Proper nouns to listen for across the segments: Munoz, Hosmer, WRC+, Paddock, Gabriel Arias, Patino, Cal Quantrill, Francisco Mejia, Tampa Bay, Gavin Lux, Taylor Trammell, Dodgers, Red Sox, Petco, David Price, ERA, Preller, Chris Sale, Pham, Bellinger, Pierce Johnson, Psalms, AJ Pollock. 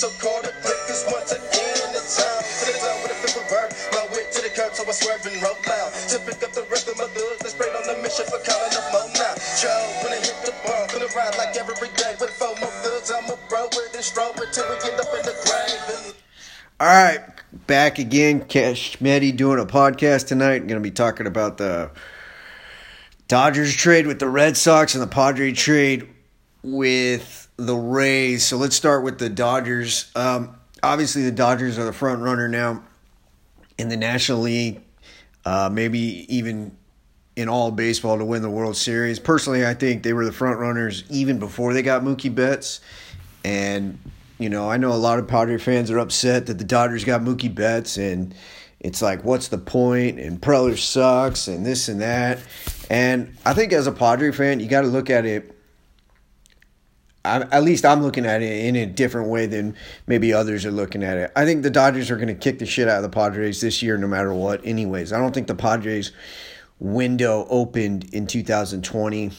so call the clickers once again in the time. Sit down with a finger burn, my way to the curb, so I swerve and roll loud. To pick up the rhythm of the hood, let's break on the mission for calling up on now. Joe, when I hit the bar, gonna ride like every day with four more thugs. I'ma bro with and stroll it till we get up in the grave. All right, back again. Schmitty doing a podcast tonight. I'm going to be talking about the Dodgers trade with the Red Sox and the Padres trade with the Rays. So let's start with the Dodgers. Obviously, the Dodgers are the front runner now in the National League, maybe even in all baseball to win the World Series. Personally, I think they were the front runners even before they got Mookie Betts. And, you know, I know a lot of Padres fans are upset that the Dodgers got Mookie Betts, and it's like, what's the point? And Preller sucks and this and that. And I think as a Padre fan, you got to look at it, at least I'm looking at it in a different way than maybe others are looking at it. I think the Dodgers are going to kick the shit out of the Padres this year no matter what. Anyways, I don't think the Padres window opened in 2020.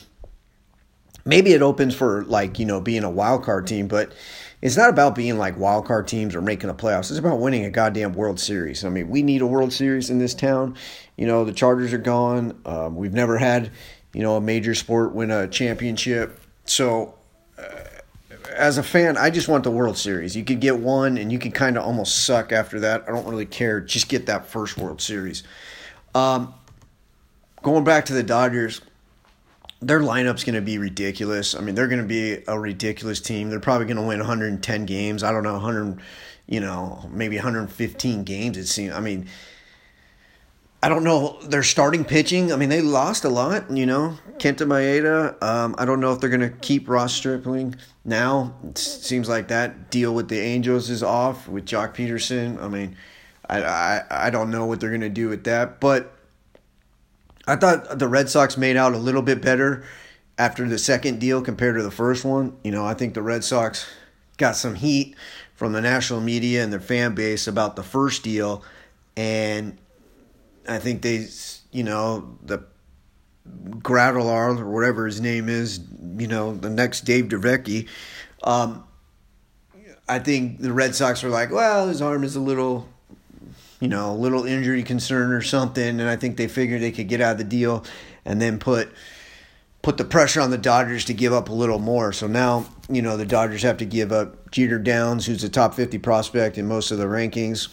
Maybe it opens for, like, you know, being a wild card team, but it's not about being like wild card teams or making the playoffs. It's about winning a goddamn World Series. I mean, we need a World Series in this town. You know, the Chargers are gone. We've never had, you know, a major sport win a championship. So, as a fan, I just want the World Series. You could get one, and you could kind of almost suck after that. I don't really care. Just get that first World Series. Going back to the Dodgers, their lineup's going to be ridiculous. I mean, they're going to be a ridiculous team. They're probably going to win 110 games. I don't know, 100, maybe 115 games, it seems. I mean, I don't know their starting pitching. I mean, they lost a lot, you know. Kenta Maeda, I don't know if they're going to keep Ross Stripling now. It seems like that deal with the Angels is off with Jock Peterson. I mean, I don't know what they're going to do with that, but I thought the Red Sox made out a little bit better after the second deal compared to the first one. You know, I think the Red Sox got some heat from the national media and their fan base about the first deal. And I think they, you know, the Gradalar or whatever his name is, you know, the next Dave DeVecchi, I think the Red Sox were like, well, his arm is a little, you know, a little injury concern or something, and I think they figured they could get out of the deal and then put the pressure on the Dodgers to give up a little more. So now, you know, the Dodgers have to give up Jeter Downs, who's a top 50 prospect in most of the rankings.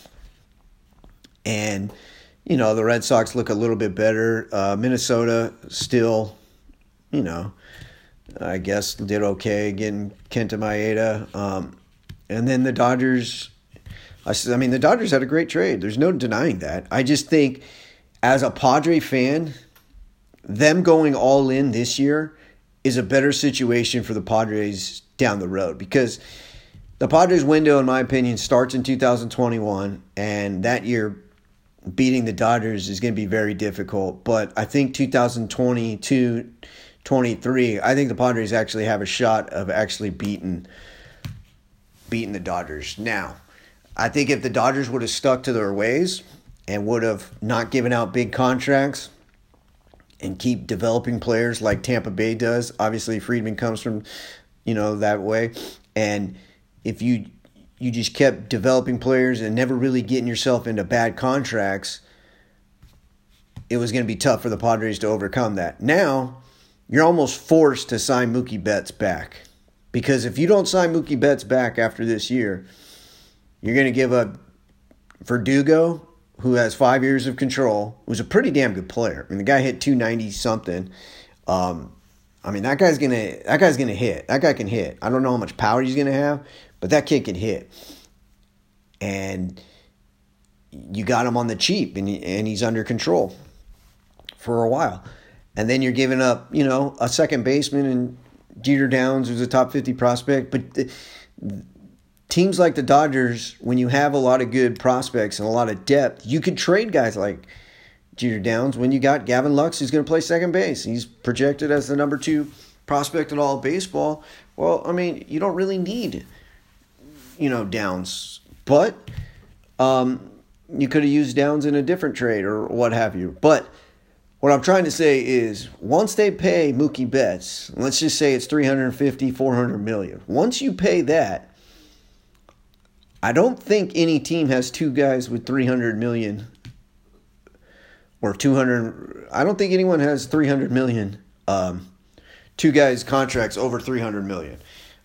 And, you know, the Red Sox look a little bit better. Minnesota still, you know, I guess did okay getting Kenta Maeda. And then the Dodgers, I mean, the Dodgers had a great trade. There's no denying that. I just think as a Padre fan, them going all in this year is a better situation for the Padres down the road, because the Padres window, in my opinion, starts in 2021, and that year beating the Dodgers is going to be very difficult. But I think 2022, 23, I think the Padres actually have a shot of actually beating the Dodgers. Now, I think if the Dodgers would have stuck to their ways and would have not given out big contracts and keep developing players like Tampa Bay does, obviously Friedman comes from, you know, that way. And if you just kept developing players and never really getting yourself into bad contracts, it was going to be tough for the Padres to overcome that. Now, you're almost forced to sign Mookie Betts back, because if you don't sign Mookie Betts back after this year, you're going to give up Verdugo, who has 5 years of control, who's a pretty damn good player. I mean, the guy hit 290-something. I mean, that guy's gonna hit. That guy can hit. I don't know how much power he's going to have, but that kid can hit. And you got him on the cheap, and he's under control for a while. And then you're giving up, you know, a second baseman and Jeter Downs, who's a top 50 prospect. But teams like the Dodgers, when you have a lot of good prospects and a lot of depth, you could trade guys like Jeter Downs. When you got Gavin Lux, who's going to play second base, he's projected as the number 2 prospect in all of baseball. Well, I mean, you don't really need, you know, Downs, but you could have used Downs in a different trade or what have you. But what I'm trying to say is, once they pay Mookie Betts, let's just say it's $350, $400 million. Once you pay that, I don't think any team has two guys with 300 million or 200. I don't think anyone has 300 million. Two guys contracts over 300 million.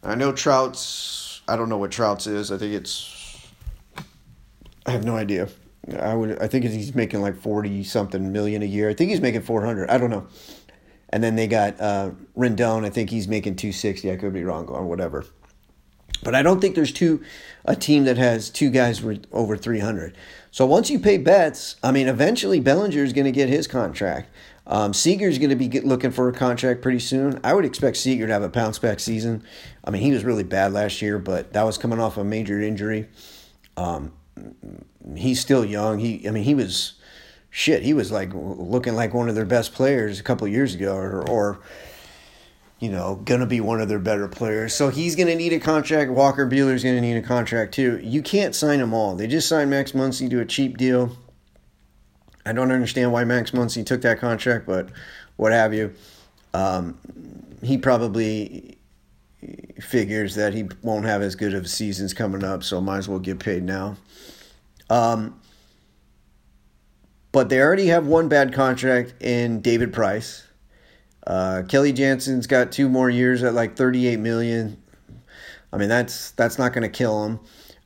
I know Trout's, I don't know what Trout's is. I think it's, I have no idea. I think he's making like 40 something million a year. I think he's making 400. I don't know. And then they got Rendon. I think he's making 260. I could be wrong on whatever. But I don't think there's a team that has two guys with over 300. So once you pay Betts, I mean, eventually Bellinger is going to get his contract. Seager is going to be looking for a contract pretty soon. I would expect Seager to have a bounce back season. I mean, he was really bad last year, but that was coming off a major injury. He's still young. He was like looking like one of their best players a couple of years ago, or you know, going to be one of their better players. So he's going to need a contract. Walker Buehler's going to need a contract too. You can't sign them all. They just signed Max Muncy to a cheap deal. I don't understand why Max Muncy took that contract, but what have you. He probably figures that he won't have as good of seasons coming up, so might as well get paid now. But they already have one bad contract in David Price. Kelly Jansen's got two more years at like $38 million. I mean, that's not going to kill him.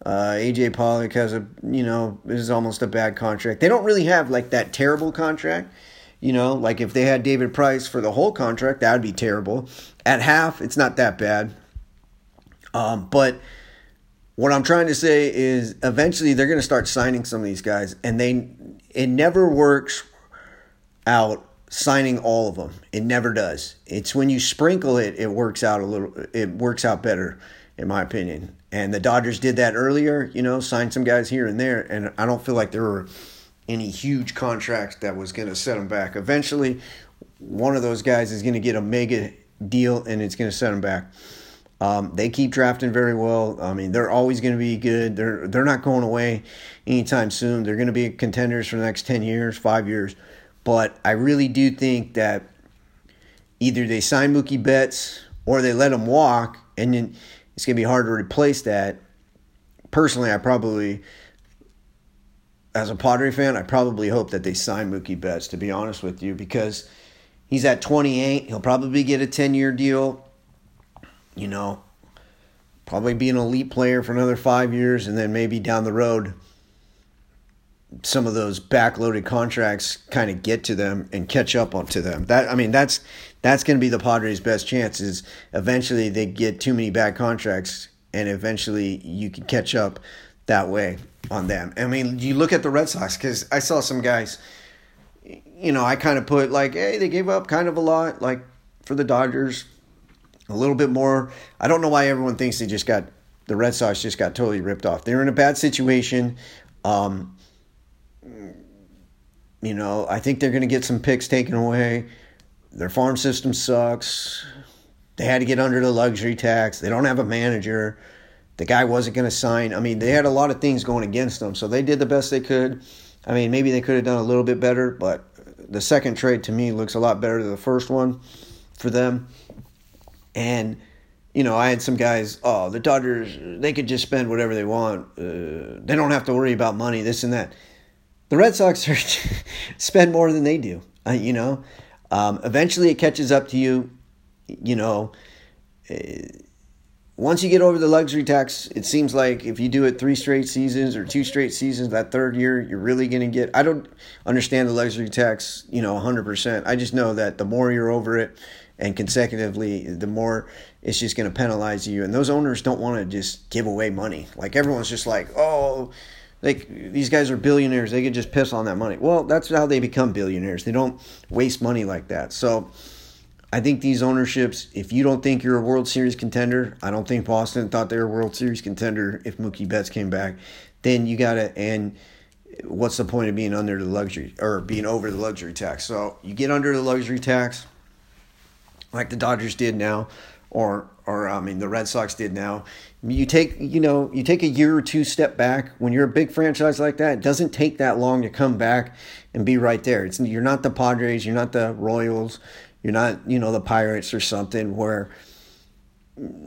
AJ Pollock has is almost a bad contract. They don't really have like that terrible contract. You know, like if they had David Price for the whole contract, that would be terrible. At half, it's not that bad. But what I'm trying to say is eventually they're going to start signing some of these guys, and it never works out. Signing all of them, it never does. It's when you sprinkle it, it works out better, in my opinion. And the Dodgers did that earlier, signed some guys here and there, and I don't feel like there were any huge contracts that was going to set them back. Eventually, one of those guys is going to get a mega deal, and it's going to set them back. They keep drafting very well. I mean, they're always going to be good. They're not going away anytime soon. They're going to be contenders for the next 10 years, 5 years. But I really do think that either they sign Mookie Betts or they let him walk, and then it's going to be hard to replace that. Personally, as a Padre fan, I probably hope that they sign Mookie Betts, to be honest with you, because he's at 28. He'll probably get a 10-year deal, probably be an elite player for another 5 years, and then maybe down the road, some of those backloaded contracts kind of get to them and catch up onto them. That's going to be the Padres' best chance, is eventually they get too many bad contracts, and eventually you can catch up that way on them. I mean, you look at the Red Sox, because I saw some guys, I kind of put like, hey, they gave up kind of a lot, like for the Dodgers, a little bit more. I don't know why everyone thinks the Red Sox just got totally ripped off. They're in a bad situation. I think they're going to get some picks taken away. Their farm system sucks. They had to get under the luxury tax. They don't have a manager. The guy wasn't going to sign. I mean, they had a lot of things going against them, so they did the best they could. I mean, maybe they could have done a little bit better, but the second trade to me looks a lot better than the first one for them. And, I had some guys, oh, the Dodgers, they could just spend whatever they want. They don't have to worry about money, this and that. The Red Sox spend more than they do, eventually it catches up to you, once you get over the luxury tax. It seems like if you do it 3 straight seasons or 2 straight seasons, that third year, you're really going to get, I don't understand the luxury tax, 100%. I just know that the more you're over it and consecutively, the more it's just going to penalize you. And those owners don't want to just give away money. Like everyone's just like, oh, like these guys are billionaires, they could just piss on that money. Well, that's how they become billionaires. They don't waste money like that. So I think these ownerships, if you don't think you're a World Series contender, I don't think Boston thought they were a World Series contender if Mookie Betts came back, then you got to, and what's the point of being under the luxury, or being over the luxury tax? So you get under the luxury tax like the Dodgers did now, or the Red Sox did now. You take a year or two step back. When you're a big franchise like that, it doesn't take that long to come back and be right there. You're not the Padres, you're not the Royals, you're not, the Pirates or something, where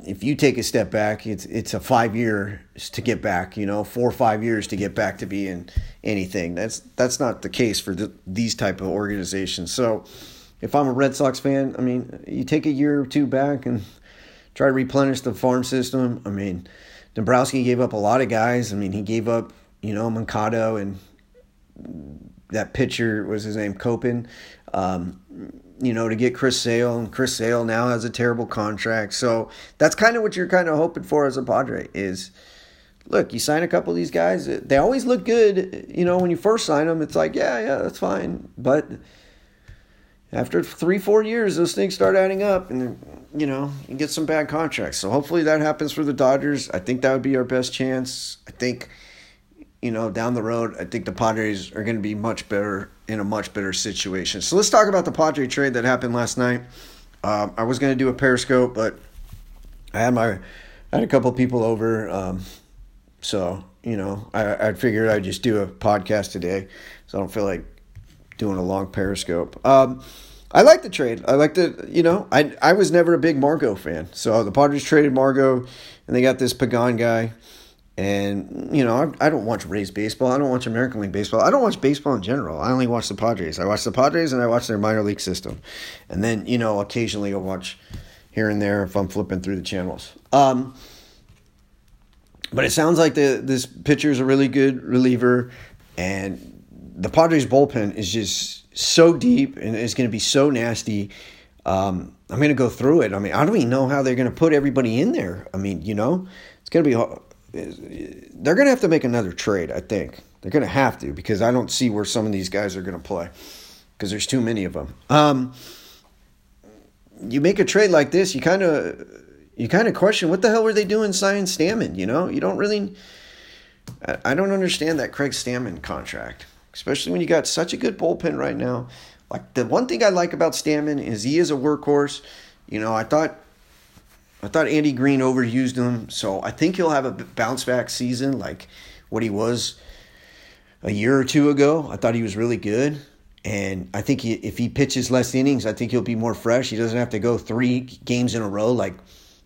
if you take a step back, it's a 5 years to get back, 4 or 5 years to get back to being anything. That's not the case for these type of organizations. So if I'm a Red Sox fan, I mean, you take a year or two back and try to replenish the farm system. I mean, Dombrowski gave up a lot of guys. I mean, he gave up, Machado and that pitcher, was his name, Copen, to get Chris Sale, and Chris Sale now has a terrible contract. So that's kind of what you're kind of hoping for as a Padre is, look, you sign a couple of these guys. They always look good, when you first sign them. It's like, yeah, that's fine. But after 3-4 years, those things start adding up and, you get some bad contracts. So hopefully that happens for the Dodgers. I think that would be our best chance. I think, down the road, I think the Padres are going to be in a much better situation. So let's talk about the Padre trade that happened last night. I was going to do a Periscope, but I had a couple people over. I figured I'd just do a podcast today. So I don't feel like doing a long Periscope. I like the trade. I like the, I was never a big Margot fan. So the Padres traded Margot, and they got this Pagan guy. And, I don't watch Rays baseball. I don't watch American League baseball. I don't watch baseball in general. I only watch the Padres. I watch the Padres, and I watch their minor league system. And then, occasionally I'll watch here and there if I'm flipping through the channels. But it sounds like this pitcher is a really good reliever. And the Padres bullpen is just so deep, and it's going to be so nasty. I'm going to go through it. I mean, I don't even know how they're going to put everybody in there. I mean, it's going to be hard. They're going to have to make another trade, I think. They're going to have to, because I don't see where some of these guys are going to play, because there's too many of them. You make a trade like this, you kind of question, what the hell were they doing signing Stammen, You don't really – I don't understand that Craig Stammen contract, especially when you got such a good bullpen right now. Like, the one thing I like about Stammen is he is a workhorse. I thought Andy Green overused him, so I think he'll have a bounce-back season like what he was a year or two ago. I thought he was really good, and I think if he pitches less innings, I think he'll be more fresh. He doesn't have to go 3 games in a row like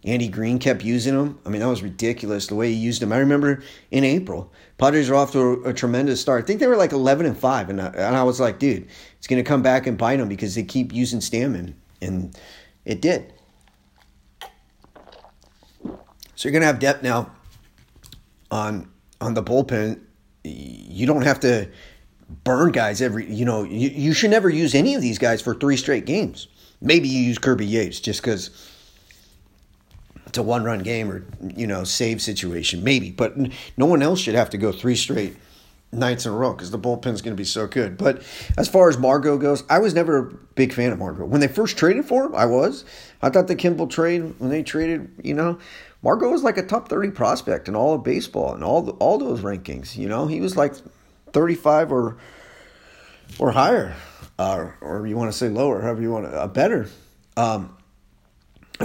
Andy Green kept using him. I mean, that was ridiculous the way he used him. I remember in April, Padres are off to a tremendous start. I think they were like 11-5, and I was like, dude, it's going to come back and bite him because they keep using Stammen, and it did. So you're going to have depth now on the bullpen. You don't have to burn guys every, you should never use any of these guys for 3 straight games. Maybe you use Kirby Yates just because it's a 1-run game or, save situation, maybe. But no one else should have to go 3 straight nights in a row because the bullpen's going to be so good. But as far as Margot goes, I was never a big fan of Margot. When they first traded for him, I was. I thought the Kimbrel trade, when they traded, Margot was like a top 30 prospect in all of baseball and all those rankings. He was like 35 or higher, or you want to say lower, however you want to, better. I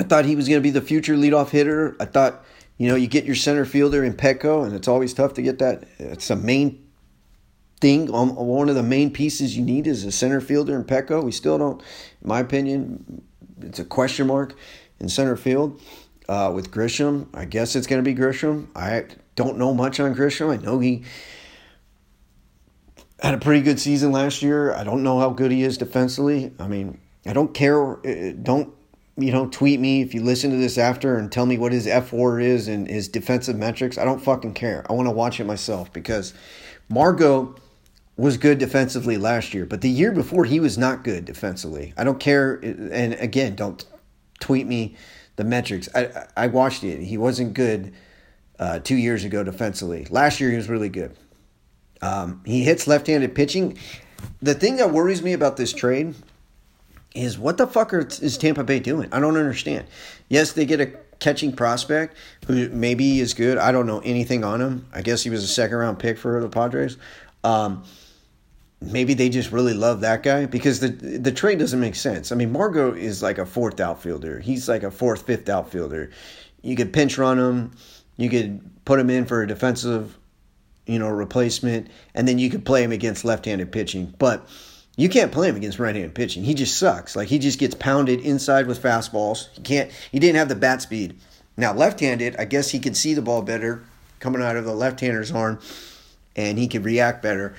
thought he was going to be the future leadoff hitter. I thought, you get your center fielder in Petco, and it's always tough to get that. It's a main thing. One of the main pieces you need is a center fielder in Petco. We still don't, in my opinion, it's a question mark in center field. With Grisham, I guess it's going to be Grisham. I don't know much on Grisham. I know he had a pretty good season last year. I don't know how good he is defensively. I mean, I don't care. Don't, tweet me if you listen to this after and tell me what his F4 is and his defensive metrics. I don't fucking care. I want to watch it myself because Margot was good defensively last year. But the year before, he was not good defensively. I don't care. And again, don't tweet me the metrics. I watched it. He wasn't good 2 years ago defensively. Last year, he was really good. He hits left-handed pitching. The thing that worries me about this trade is what the fuck is Tampa Bay doing? I don't understand. Yes, they get a catching prospect who maybe is good. I don't know anything on him. I guess he was a second-round pick for the Padres. Maybe they just really love that guy because the trade doesn't make sense. I mean, Margot is like a 4th outfielder. He's like a 4th, 5th outfielder. You could pinch run him. You could put him in for a defensive, replacement. And then you could play him against left-handed pitching. But you can't play him against right-handed pitching. He just sucks. Like, he just gets pounded inside with fastballs. He didn't have the bat speed Now, left-handed, I guess he could see the ball better coming out of the left-hander's arm, and he could react better.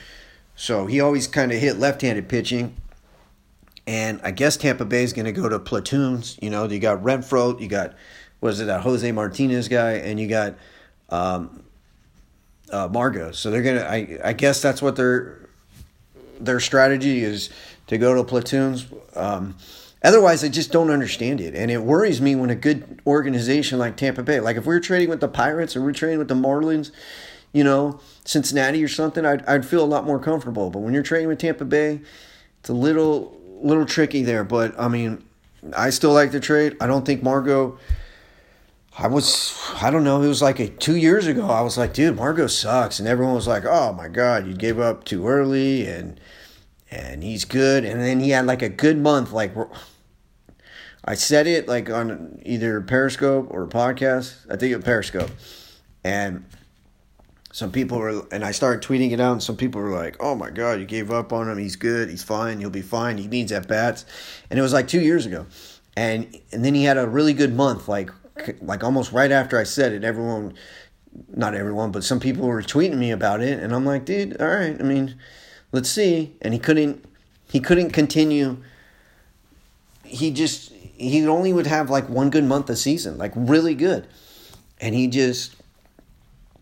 So he always kind of hit left-handed pitching. And I guess Tampa Bay is going to go to platoons. You know, you got Renfroe, you got, that Jose Martinez guy, and you got Margot. So they're going to, I guess that's what their strategy is, to go to platoons. Otherwise, I just don't understand it. And it worries me when a good organization like Tampa Bay, like if we were trading with the Pirates or we're trading with the Marlins, you know, Cincinnati or something, I'd feel a lot more comfortable. But when you're trading with Tampa Bay, it's a little tricky there. But, I mean, I still like the trade. I don't think Margot – I don't know. It was like 2 years ago. I was like, dude, Margot sucks. And everyone was like, oh, my God, you gave up too early and he's good. And then he had like a good month. Like I said it like on either Periscope or podcast. I think it was Periscope. And some people were – and I started tweeting it out, and some people were like, oh, my God, you gave up on him. He's good. He's fine. He'll be fine. He needs at-bats. And it was like 2 years ago. And then he had a really good month, like almost right after I said it. Everyone – not everyone, but some people were tweeting me about it. And I'm like, dude, all right. I mean, let's see. And he couldn't continue. He just – he only would have like one good month a season, like really good. And he just –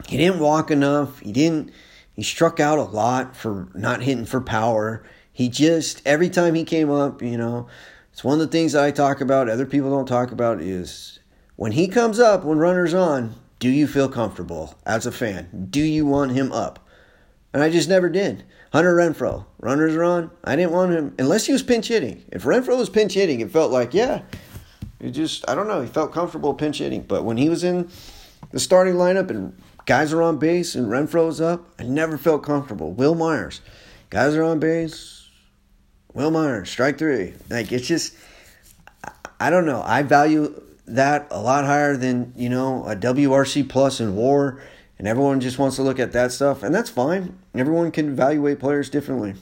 he didn't walk enough. He struck out a lot for not hitting for power. He just, every time he came up, you know, it's one of the things that I talk about, other people don't talk about, is when he comes up, when runner's on, do you feel comfortable as a fan? Do you want him up? And I just never did. Hunter Renfroe, runners are on, I didn't want him, unless he was pinch hitting. If Renfroe was pinch hitting, it felt like, yeah, it just, I don't know, he felt comfortable pinch hitting. But when he was in the starting lineup and guys are on base and Renfroe's up, I never felt comfortable. Will Myers. Guys are on base. Will Myers, strike three. Like, it's just, I don't know. I value that a lot higher than, you know, a WRC plus and WAR. And everyone just wants to look at that stuff. And that's fine. Everyone can evaluate players differently.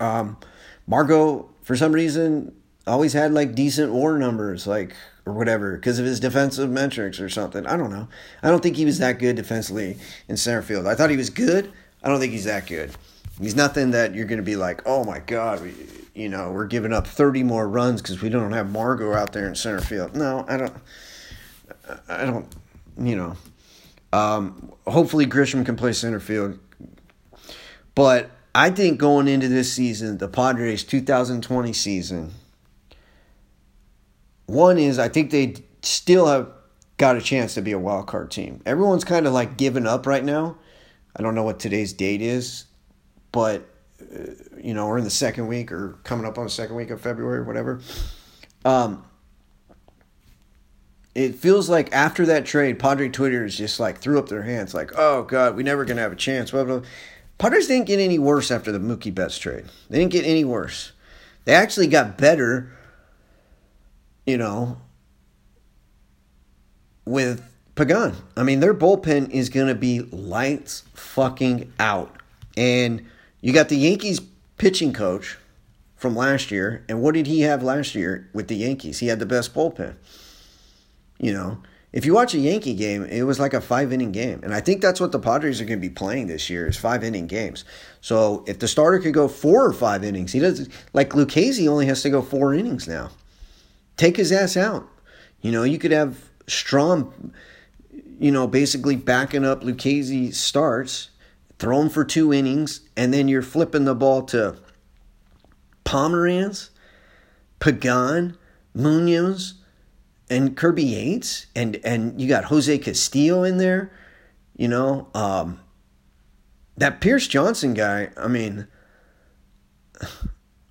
Margot, for some reason, always had, like, decent WAR numbers. Like, or whatever, because of his defensive metrics or something. I don't know. I don't think he was that good defensively in center field. I thought he was good. I don't think he's that good. He's nothing that you're going to be like, oh, my God, we're giving up 30 more runs because we don't have Margot out there in center field. No, I don't, you know. Hopefully Grisham can play center field. But I think going into this season, the Padres 2020 season, one is I think they still have got a chance to be a wild card team. Everyone's kind of like giving up right now. I don't know what today's date is, but, you know, we're in the second week or coming up on the second week of February or whatever. It feels like after that trade, Padre Twitter is just like threw up their hands like, oh, God, we're never going to have a chance. Padres didn't get any worse after the Mookie Betts trade. They didn't get any worse. They actually got better. You know, with Pagan. I mean, their bullpen is going to be lights fucking out. And you got the Yankees pitching coach from last year. And what did he have last year with the Yankees? He had the best bullpen. You know, if you watch a Yankee game, it was like a 5-inning game. And I think that's what the Padres are going to be playing this year, is 5-inning games. So if the starter could go 4 or 5 innings, he doesn't, like Lucchesi only has to go 4 innings now. Take his ass out. You know, you could have Strom, you know, basically backing up Lucchesi starts, throw him for 2 innings, and then you're flipping the ball to Pomeranz, Pagan, Munoz, and Kirby Yates, and you got Jose Castillo in there. You know, that Pierce Johnson guy, I mean,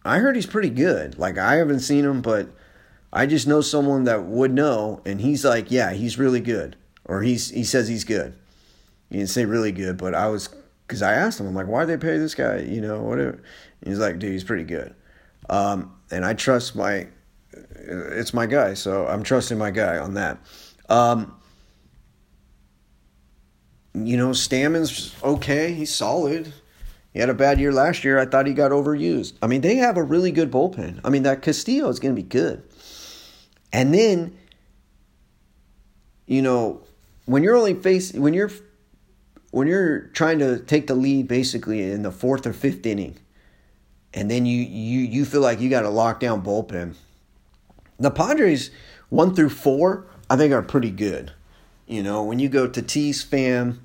I heard he's pretty good. Like, I haven't seen him, but I just know someone that would know, and he's like, yeah, he's really good. Or he says he's good. He didn't say really good, but I was, because I asked him, I'm like, why'd they pay this guy? You know, whatever. And he's like, dude, he's pretty good. And I trust it's my guy, so I'm trusting my guy on that. You know, Stammen's okay. He's solid. He had a bad year last year. I thought he got overused. I mean, they have a really good bullpen. I mean, that Castillo is going to be good. And then you know, when you're trying to take the lead basically in the fourth or fifth inning, and then you feel like you got a lockdown bullpen. The Padres 1 through 4, I think, are pretty good. You know, when you go to Tatis, Pham,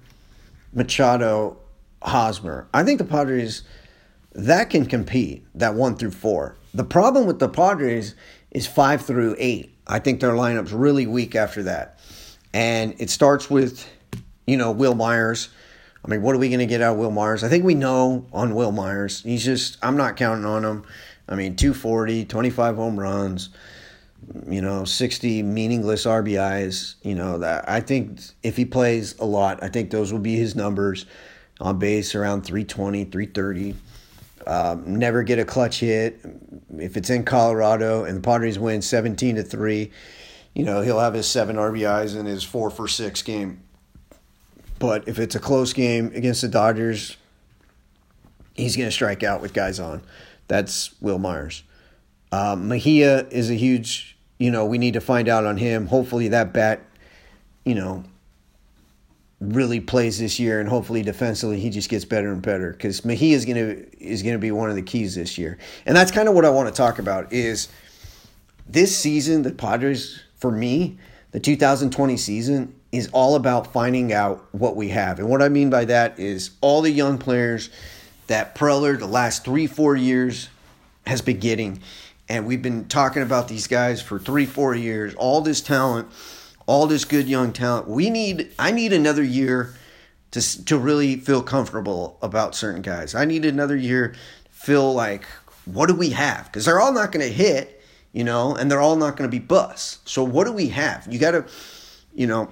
Machado, Hosmer, I think the Padres, that can compete, that 1 through 4. The problem with the Padres is 5 through 8. I think their lineup's really weak after that. And it starts with, you know, Will Myers. I mean, what are we going to get out of Will Myers? I think we know on Will Myers. He's just, I'm not counting on him. I mean, 240, 25 home runs, you know, 60 meaningless RBIs. You know, that I think if he plays a lot, I think those will be his numbers. On base around 320, 330. Never get a clutch hit. If it's in Colorado and the Padres win 17-3, you know, he'll have his 7 RBIs in his 4-for-6 game. But if it's a close game against the Dodgers, he's going to strike out with guys on. That's Will Myers. Mejia is a huge, you know, we need to find out on him. Hopefully that bat, you know, really plays this year, and hopefully defensively he just gets better and better, because Mejia is gonna be one of the keys this year. And that's kind of what I want to talk about is this season, the Padres, for me, the 2020 season is all about finding out what we have. And what I mean by that is all the young players that Preller the last 3-4 years has been getting. And we've been talking about these guys for 3-4 years, all this talent. All this good young talent. I need another year to really feel comfortable about certain guys. I need another year to feel like, what do we have? Because they're all not going to hit, you know, and they're all not going to be busts. So what do we have? You got to, you know,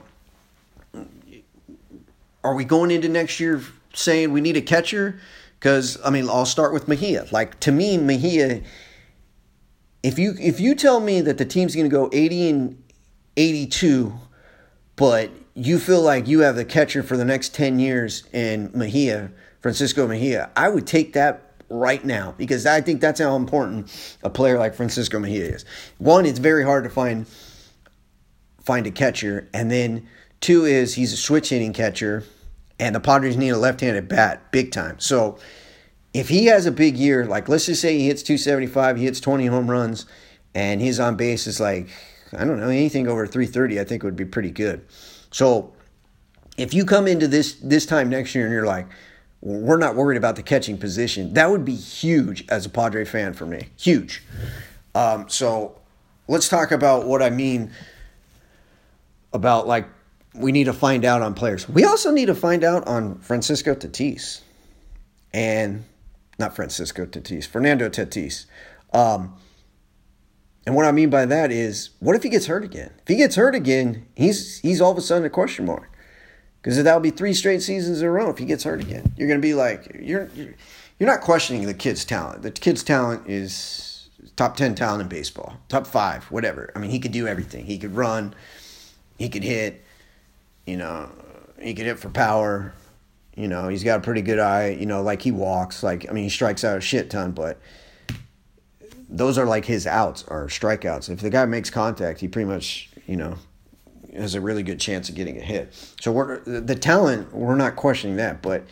are we going into next year saying we need a catcher? Because, I mean, I'll start with Mejia. Like, to me, Mejia, if you tell me that the team's going to go 80-82, but you feel like you have the catcher for the next 10 years in Mejia, Francisco Mejia, I would take that right now, because I think that's how important a player like Francisco Mejia is. One, it's very hard to find a catcher, and then two is he's a switch hitting catcher, and the Padres need a left-handed bat big time. So if he has a big year, like let's just say he hits 275, he hits 20 home runs, and his on base is like, I don't know, anything over 330 I think would be pretty good. So if you come into this time next year and you're like, we're not worried about the catching position, that would be huge as a Padre fan for me. Huge. So let's talk about what I mean about, like, we need to find out on players. We also need to find out on Francisco Tatis. And not Francisco Tatis, Fernando Tatis. And what I mean by that is, what if he gets hurt again? If he gets hurt again, he's all of a sudden a question mark, because that'll be 3 straight seasons in a row. If he gets hurt again, you're going to be like, you're not questioning the kid's talent. The kid's talent is top 10 talent in baseball, top 5, whatever. I mean, he could do everything. He could run, he could hit, you know, he could hit for power. You know, he's got a pretty good eye. You know, like he walks, like, I mean, he strikes out a shit ton, but those are like his outs or strikeouts. If the guy makes contact, he pretty much, you know, has a really good chance of getting a hit. So the talent, we're not questioning that. But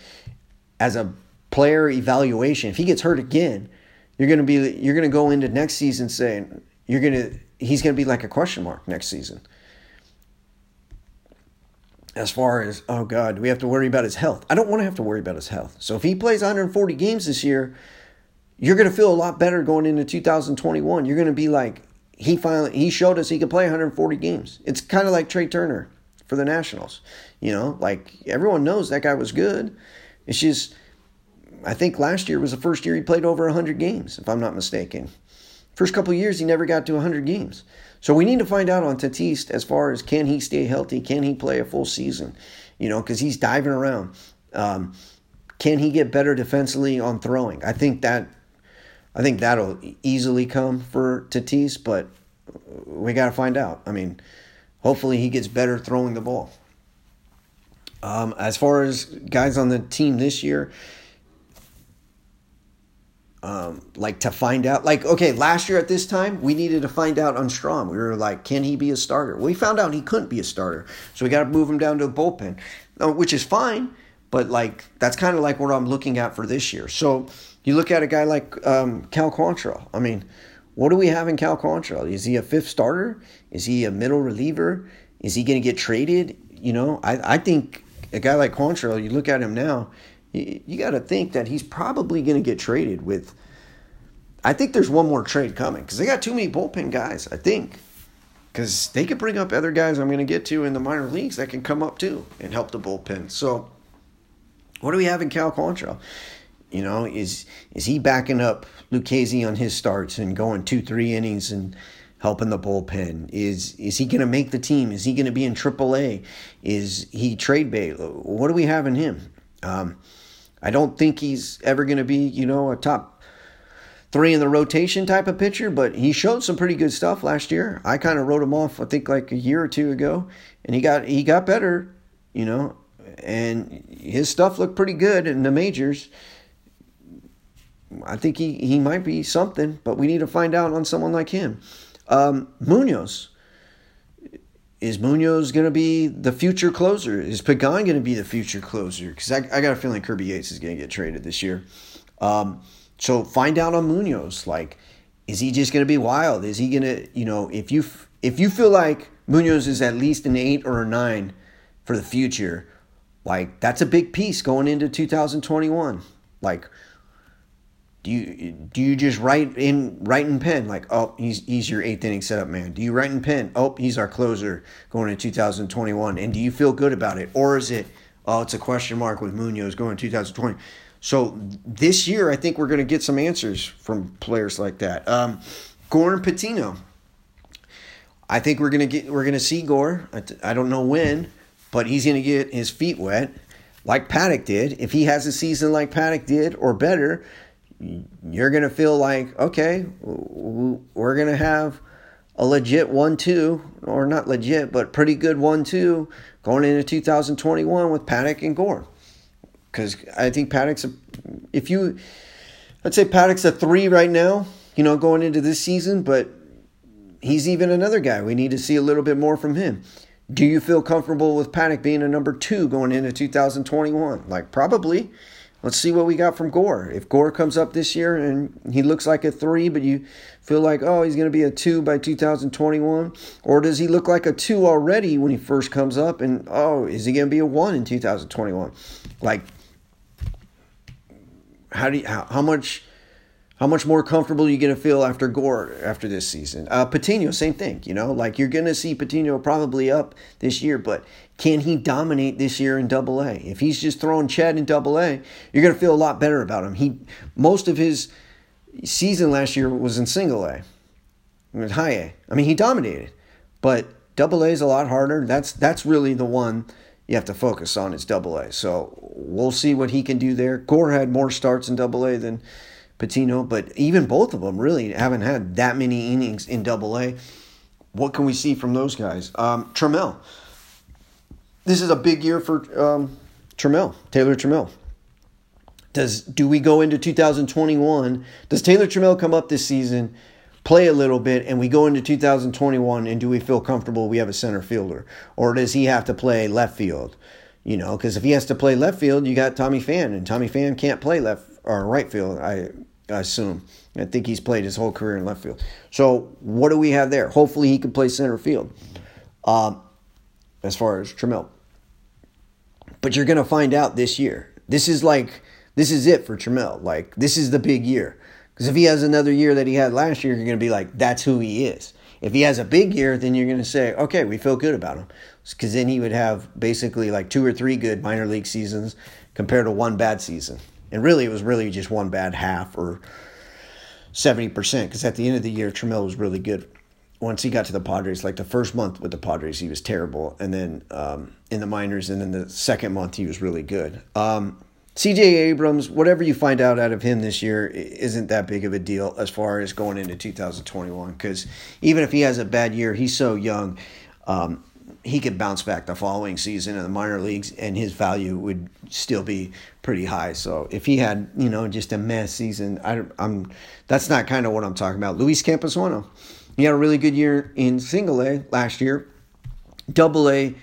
as a player evaluation, if he gets hurt again, you're gonna go into next season saying he's gonna be like a question mark next season. As far as, oh God, do we have to worry about his health? I don't want to have to worry about his health. So if he plays 140 games this year, you're going to feel a lot better going into 2021. You're going to be like, he showed us he could play 140 games. It's kind of like Trey Turner for the Nationals. You know, like, everyone knows that guy was good. It's just, I think last year was the first year he played over 100 games, if I'm not mistaken. First couple of years, he never got to 100 games. So we need to find out on Tatis as far as, can he stay healthy? Can he play a full season? You know, because he's diving around. Can he get better defensively on throwing? I think that'll easily come for Tatis, but we got to find out. I mean, hopefully he gets better throwing the ball. As far as guys on the team this year, like to find out, like, okay, last year at this time, we needed to find out on Strom. We were like, can he be a starter? We found out he couldn't be a starter. So we got to move him down to the bullpen, which is fine. But like, that's kind of like what I'm looking at for this year. So you look at a guy like Cal Quantrill. I mean, what do we have in Cal Quantrill? Is he a fifth starter? Is he a middle reliever? Is he going to get traded? You know, I think a guy like Quantrill, you look at him now, you got to think that he's probably going to get traded with. I think there's one more trade coming because they got too many bullpen guys, I think. Because they could bring up other guys I'm going to get to in the minor leagues that can come up too and help the bullpen. So what do we have in Cal Quantrill? You know, is he backing up Lucchesi on his starts and going 2-3 innings and helping the bullpen? Is he going to make the team? Is he going to be in AAA? Is he trade bait? What do we have in him? I don't think he's ever going to be, you know, a top three in the rotation type of pitcher, but he showed some pretty good stuff last year. I kind of wrote him off, I think, like a year or two ago, and he got better, you know, and his stuff looked pretty good in the majors. I think he might be something, but we need to find out on someone like him. Munoz. Is Munoz going to be the future closer? Is Pagan going to be the future closer? Because I got a feeling Kirby Yates is going to get traded this year. So find out on Munoz. Like, is he just going to be wild? Is he going to, you know, if you feel like Munoz is at least an 8 or a 9 for the future, like, that's a big piece going into 2021. Like, Do you just write in pen like, oh, he's your eighth inning setup man? Do you write in pen, oh, he's our closer going into 2021, and do you feel good about it? Or is it, oh, it's a question mark with Munoz going 2020? So this year I think we're going to get some answers from players like that. Gore and Patino. I think we're going to see Gore. I don't know when, but he's going to get his feet wet like Paddock did. If he has a season like Paddock did or better, you're going to feel like, okay, we're going to have a legit 1-2, or not legit, but pretty good 1-2 going into 2021 with Paddock and Gore. Because I think I'd say Paddock's a 3 right now, you know, going into this season, but he's even another guy. We need to see a little bit more from him. Do you feel comfortable with Paddock being a number 2 going into 2021? Like, probably. Let's see what we got from Gore. If Gore comes up this year and he looks like a 3, but you feel like, oh, he's going to be a 2 by 2021, or does he look like a 2 already when he first comes up, and, oh, is he going to be a 1 in 2021? Like, how much more comfortable are you going to feel after Gore after this season? Patino, same thing, you know, like, you're going to see Patino probably up this year, but can he dominate this year in AA? If he's just throwing Chad in AA, you're going to feel a lot better about him. Most of his season last year was in single A, with high A. I mean, he dominated, but AA is a lot harder. That's really the one you have to focus on, is AA. So we'll see what he can do there. Gore had more starts in AA than Patino, but even both of them really haven't had that many innings in AA. What can we see from those guys? Trammell. This is a big year for Trammell, Taylor Trammell. Do we go into 2021? Does Taylor Trammell come up this season, play a little bit, and we go into 2021, and do we feel comfortable we have a center fielder? Or does he have to play left field? You know, because if he has to play left field, you got Tommy Pham, and Tommy Pham can't play left or right field, I assume. I think he's played his whole career in left field. So what do we have there? Hopefully he can play center field, as far as Trammell. But you're going to find out this year. This is it for Trammell. Like, this is the big year. Because if he has another year that he had last year, you're going to be like, that's who he is. If he has a big year, then you're going to say, okay, we feel good about him. Because then he would have basically like 2 or 3 good minor league seasons compared to 1 bad season. And really, it was really just 1 bad half, or 70%, because at the end of the year, Trammell was really good. Once he got to the Padres, like the first month with the Padres, he was terrible. And then in the minors, and then the second month, he was really good. C.J. Abrams, whatever you find out of him this year, isn't that big of a deal as far as going into 2021. Because even if he has a bad year, he's so young. he could bounce back the following season in the minor leagues, and his value would still be pretty high. So if he had, you know, just a meh season, I'm that's not kind of what I'm talking about. Luis Campusano, he had a really good year in single A last year. Double A,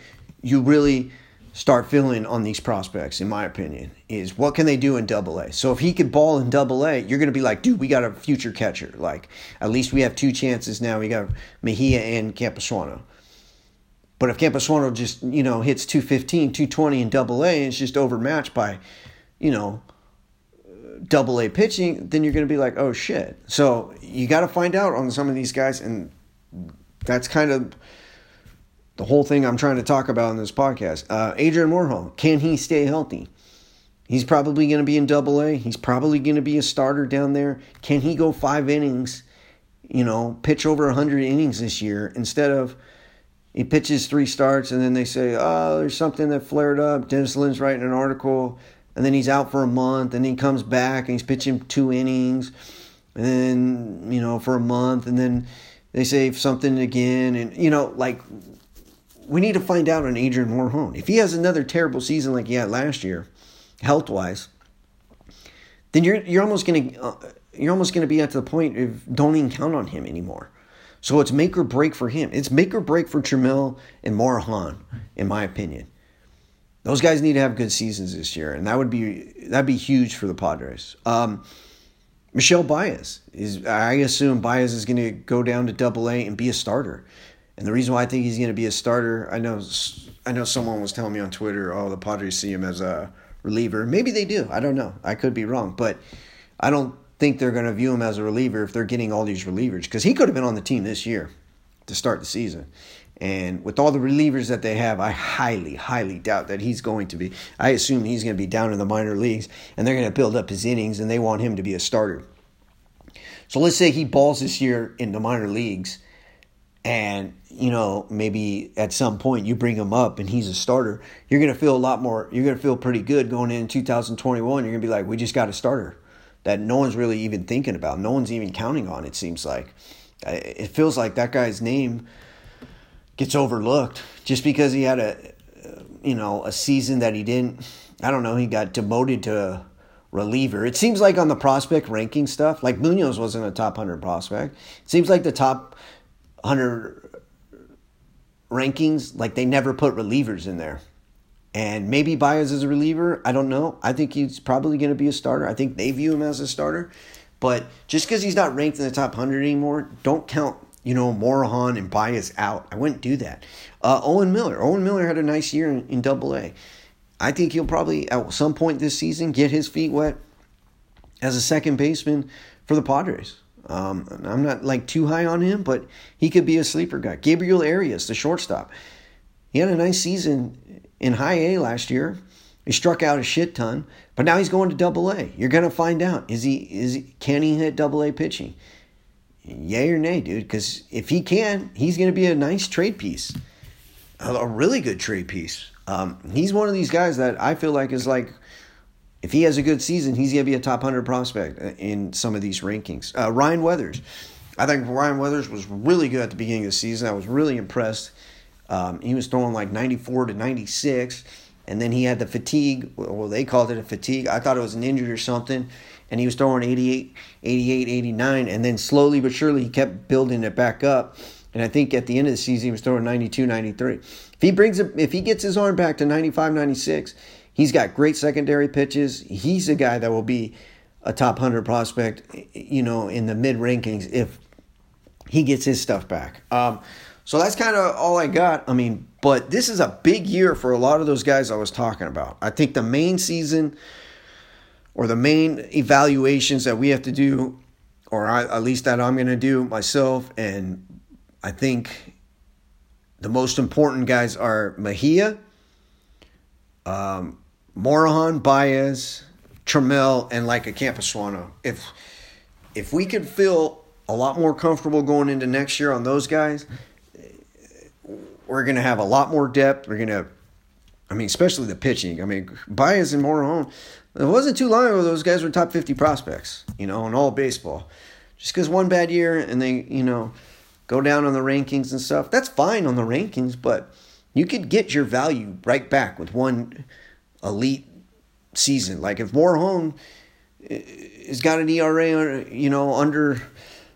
you really start feeling on these prospects, in my opinion, is what can they do in Double A? So if he could ball in Double A, you're going to be like, dude, we got a future catcher. Like, at least we have two chances now. We got Mejia and Campusano. But if Campusano just, you know, hits 215, 220 in Double A and it's just overmatched by, you know, Double A pitching, then you're going to be like, oh, shit. So you got to find out on some of these guys, and that's kind of the whole thing I'm trying to talk about in this podcast. Adrian Warholm, can he stay healthy? He's probably going to be in Double A. He's probably going to be a starter down there. Can he go 5 innings, you know, pitch over 100 innings this year instead of he pitches 3 starts, and then they say, oh, there's something that flared up. Dennis Lynn's writing an article, and then he's out for a month, and he comes back, and he's pitching 2 innings, and then, you know, for a month, and then they say something again. And, you know, like, we need to find out on Adrian Warholm. If he has another terrible season like he had last year, health-wise, then you're almost going to be at the point of don't even count on him anymore. So it's make or break for him. It's make or break for Trammell and Marhan, in my opinion. Those guys need to have good seasons this year, and that'd be huge for the Padres. Michelle Baez I assume Baez is going to go down to Double A and be a starter. And the reason why I think he's going to be a starter, I know someone was telling me on Twitter, oh, the Padres see him as a reliever. Maybe they do. I don't know. I could be wrong, but I don't think they're going to view him as a reliever if they're getting all these relievers, because he could have been on the team this year to start the season. And with all the relievers that they have, I highly, highly doubt that he's going to be. I assume he's going to be down in the minor leagues, and they're going to build up his innings, and they want him to be a starter. So let's say he balls this year in the minor leagues, and, you know, maybe at some point you bring him up and he's a starter. You're going to feel a lot more. You're going to feel pretty good going in 2021. You're going to be like, we just got a starter that no one's really even thinking about. No one's even counting on, it seems like. It feels like that guy's name gets overlooked just because he had a season that he didn't. I don't know. He got demoted to reliever. It seems like on the prospect ranking stuff, like Munoz wasn't a top 100 prospect. It seems like the top 100 rankings, like they never put relievers in there. And maybe Baez is a reliever. I don't know. I think he's probably going to be a starter. I think they view him as a starter. But just because he's not ranked in the top 100 anymore, don't count, you know, Morahan and Baez out. I wouldn't do that. Owen Miller had a nice year in Double A. I think he'll probably at some point this season get his feet wet as a second baseman for the Padres. I'm not like too high on him, but he could be a sleeper guy. Gabriel Arias, the shortstop, he had a nice season in high A last year. He struck out a shit ton, but now he's going to Double A. You're gonna find out can he hit Double A pitching? Yay or nay, dude? Because if he can, he's gonna be a nice trade piece, a really good trade piece. He's one of these guys that I feel like is like, if he has a good season, he's going to be a top 100 prospect in some of these rankings. Ryan Weathers. I think Ryan Weathers was really good at the beginning of the season. I was really impressed. He was throwing like 94 to 96, and then he had the fatigue. Well, they called it a fatigue. I thought it was an injury or something, and he was throwing 88, 89, and then slowly but surely he kept building it back up. And I think at the end of the season he was throwing 92, 93. If he gets his arm back to 95, 96, he's got great secondary pitches. He's a guy that will be a top 100 prospect, you know, in the mid-rankings if he gets his stuff back. So that's kind of all I got. I mean, but this is a big year for a lot of those guys I was talking about. I think the main season or the main evaluations that we have to do, or at least that I'm going to do myself, and I think the most important guys are Mejia, Morahan, Baez, Trammell, and like a Campusano. If we could feel a lot more comfortable going into next year on those guys, we're going to have a lot more depth. We're going to, I mean, especially the pitching. I mean, Baez and Morahan, it wasn't too long ago those guys were top 50 prospects, you know, in all baseball. Just because one bad year and they, you know, go down on the rankings and stuff, that's fine on the rankings, but you could get your value right back with one elite season. Like if Morhone has got an ERA, you know, under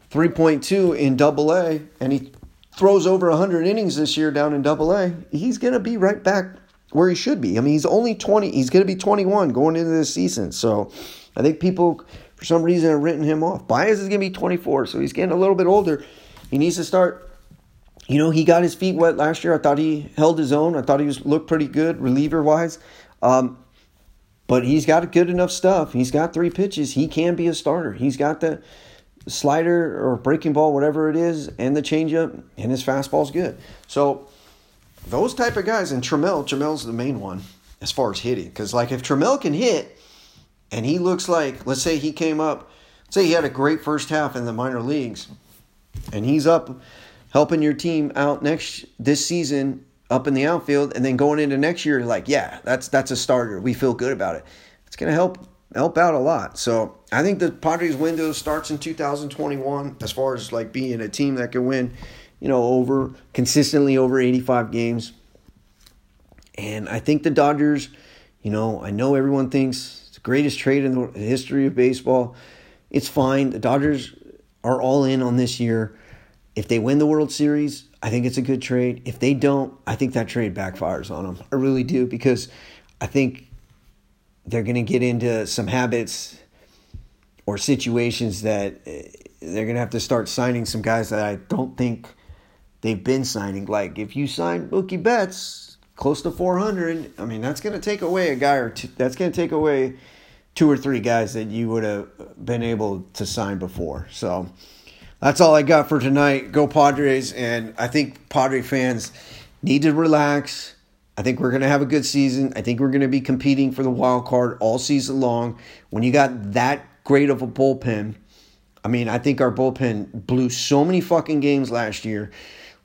3.2 in Double A, and he throws over 100 innings this year down in Double A, he's going to be right back where he should be. I mean, he's only 20. He's going to be 21 going into this season. So I think people, for some reason, have written him off. Baez is going to be 24, so he's getting a little bit older. He needs to start. You know, he got his feet wet last year. I thought he held his own. I thought he looked pretty good reliever-wise. But he's got good enough stuff. He's got three pitches. He can be a starter. He's got the slider or breaking ball, whatever it is, and the changeup, and his fastball's good. So those type of guys, and Trammell's the main one as far as hitting. Because, like, if Trammell can hit and he looks like, let's say he came up, let's say he had a great first half in the minor leagues, and he's up helping your team out this season up in the outfield, and then going into next year, like, yeah, that's a starter. We feel good about it. It's going to help out a lot. So I think the Padres window starts in 2021 as far as like being a team that can win, you know, consistently over 85 games. And I think the Dodgers, you know, I know everyone thinks it's the greatest trade in the history of baseball. It's fine. The Dodgers are all in on this year. If they win the World Series, I think it's a good trade. If they don't, I think that trade backfires on them. I really do, because I think they're going to get into some habits or situations that they're going to have to start signing some guys that I don't think they've been signing. Like if you sign Mookie Betts close to 400, I mean, that's going to take away a guy or two. That's going to take away two or three guys that you would have been able to sign before. So that's all I got for tonight. Go Padres, and I think Padre fans need to relax. I think we're going to have a good season. I think we're going to be competing for the wild card all season long. When you got that great of a bullpen, I mean, I think our bullpen blew so many fucking games last year.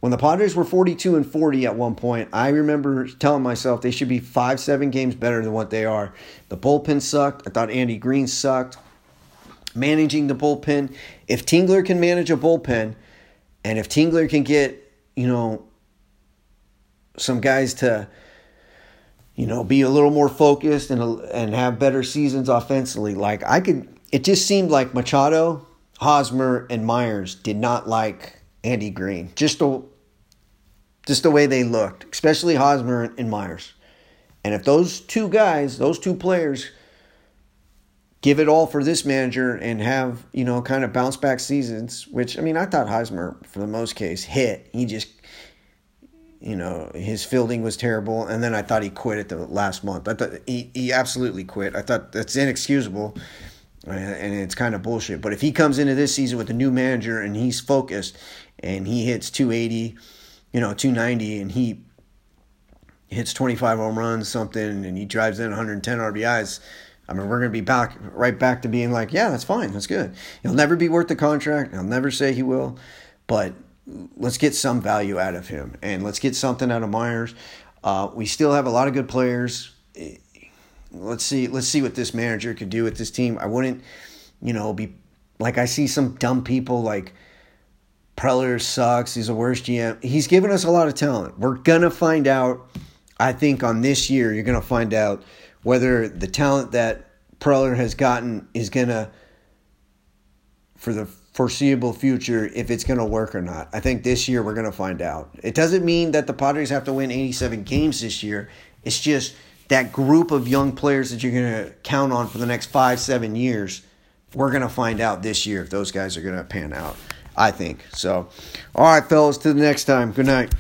When the Padres were 42-40 at one point, I remember telling myself they should be 5-7 games better than what they are. The bullpen sucked. I thought Andy Green sucked. Managing the bullpen. If Tingler can manage a bullpen, and if Tingler can get, you know, some guys to, you know, be a little more focused and have better seasons offensively. Like it just seemed like Machado, Hosmer, and Myers did not like Andy Green. Just the way they looked, especially Hosmer and Myers. And if those two players give it all for this manager and have, you know, kind of bounce back seasons, which, I mean, I thought Hosmer, for the most case, hit. He just, you know, his fielding was terrible. And then I thought he quit at the last month. I thought he absolutely quit. I thought that's inexcusable and it's kind of bullshit. But if he comes into this season with a new manager and he's focused and he hits 280, you know, 290, and he hits 25 home runs, something, and he drives in 110 RBIs, I mean, we're going to be right back to being like, yeah, that's fine. That's good. He'll never be worth the contract. I'll never say he will. But let's get some value out of him. And let's get something out of Myers. We still have a lot of good players. Let's see what this manager could do with this team. I wouldn't, you know, be like, I see some dumb people like Preller sucks. He's the worst GM. He's given us a lot of talent. We're going to find out, I think, on this year, you're going to find out whether the talent that Preller has gotten is going to, for the foreseeable future, if it's going to work or not. I think this year we're going to find out. It doesn't mean that the Padres have to win 87 games this year. It's just that group of young players that you're going to count on for the next 5-7 years, we're going to find out this year if those guys are going to pan out, I think. So, all right, fellas, till the next time. Good night.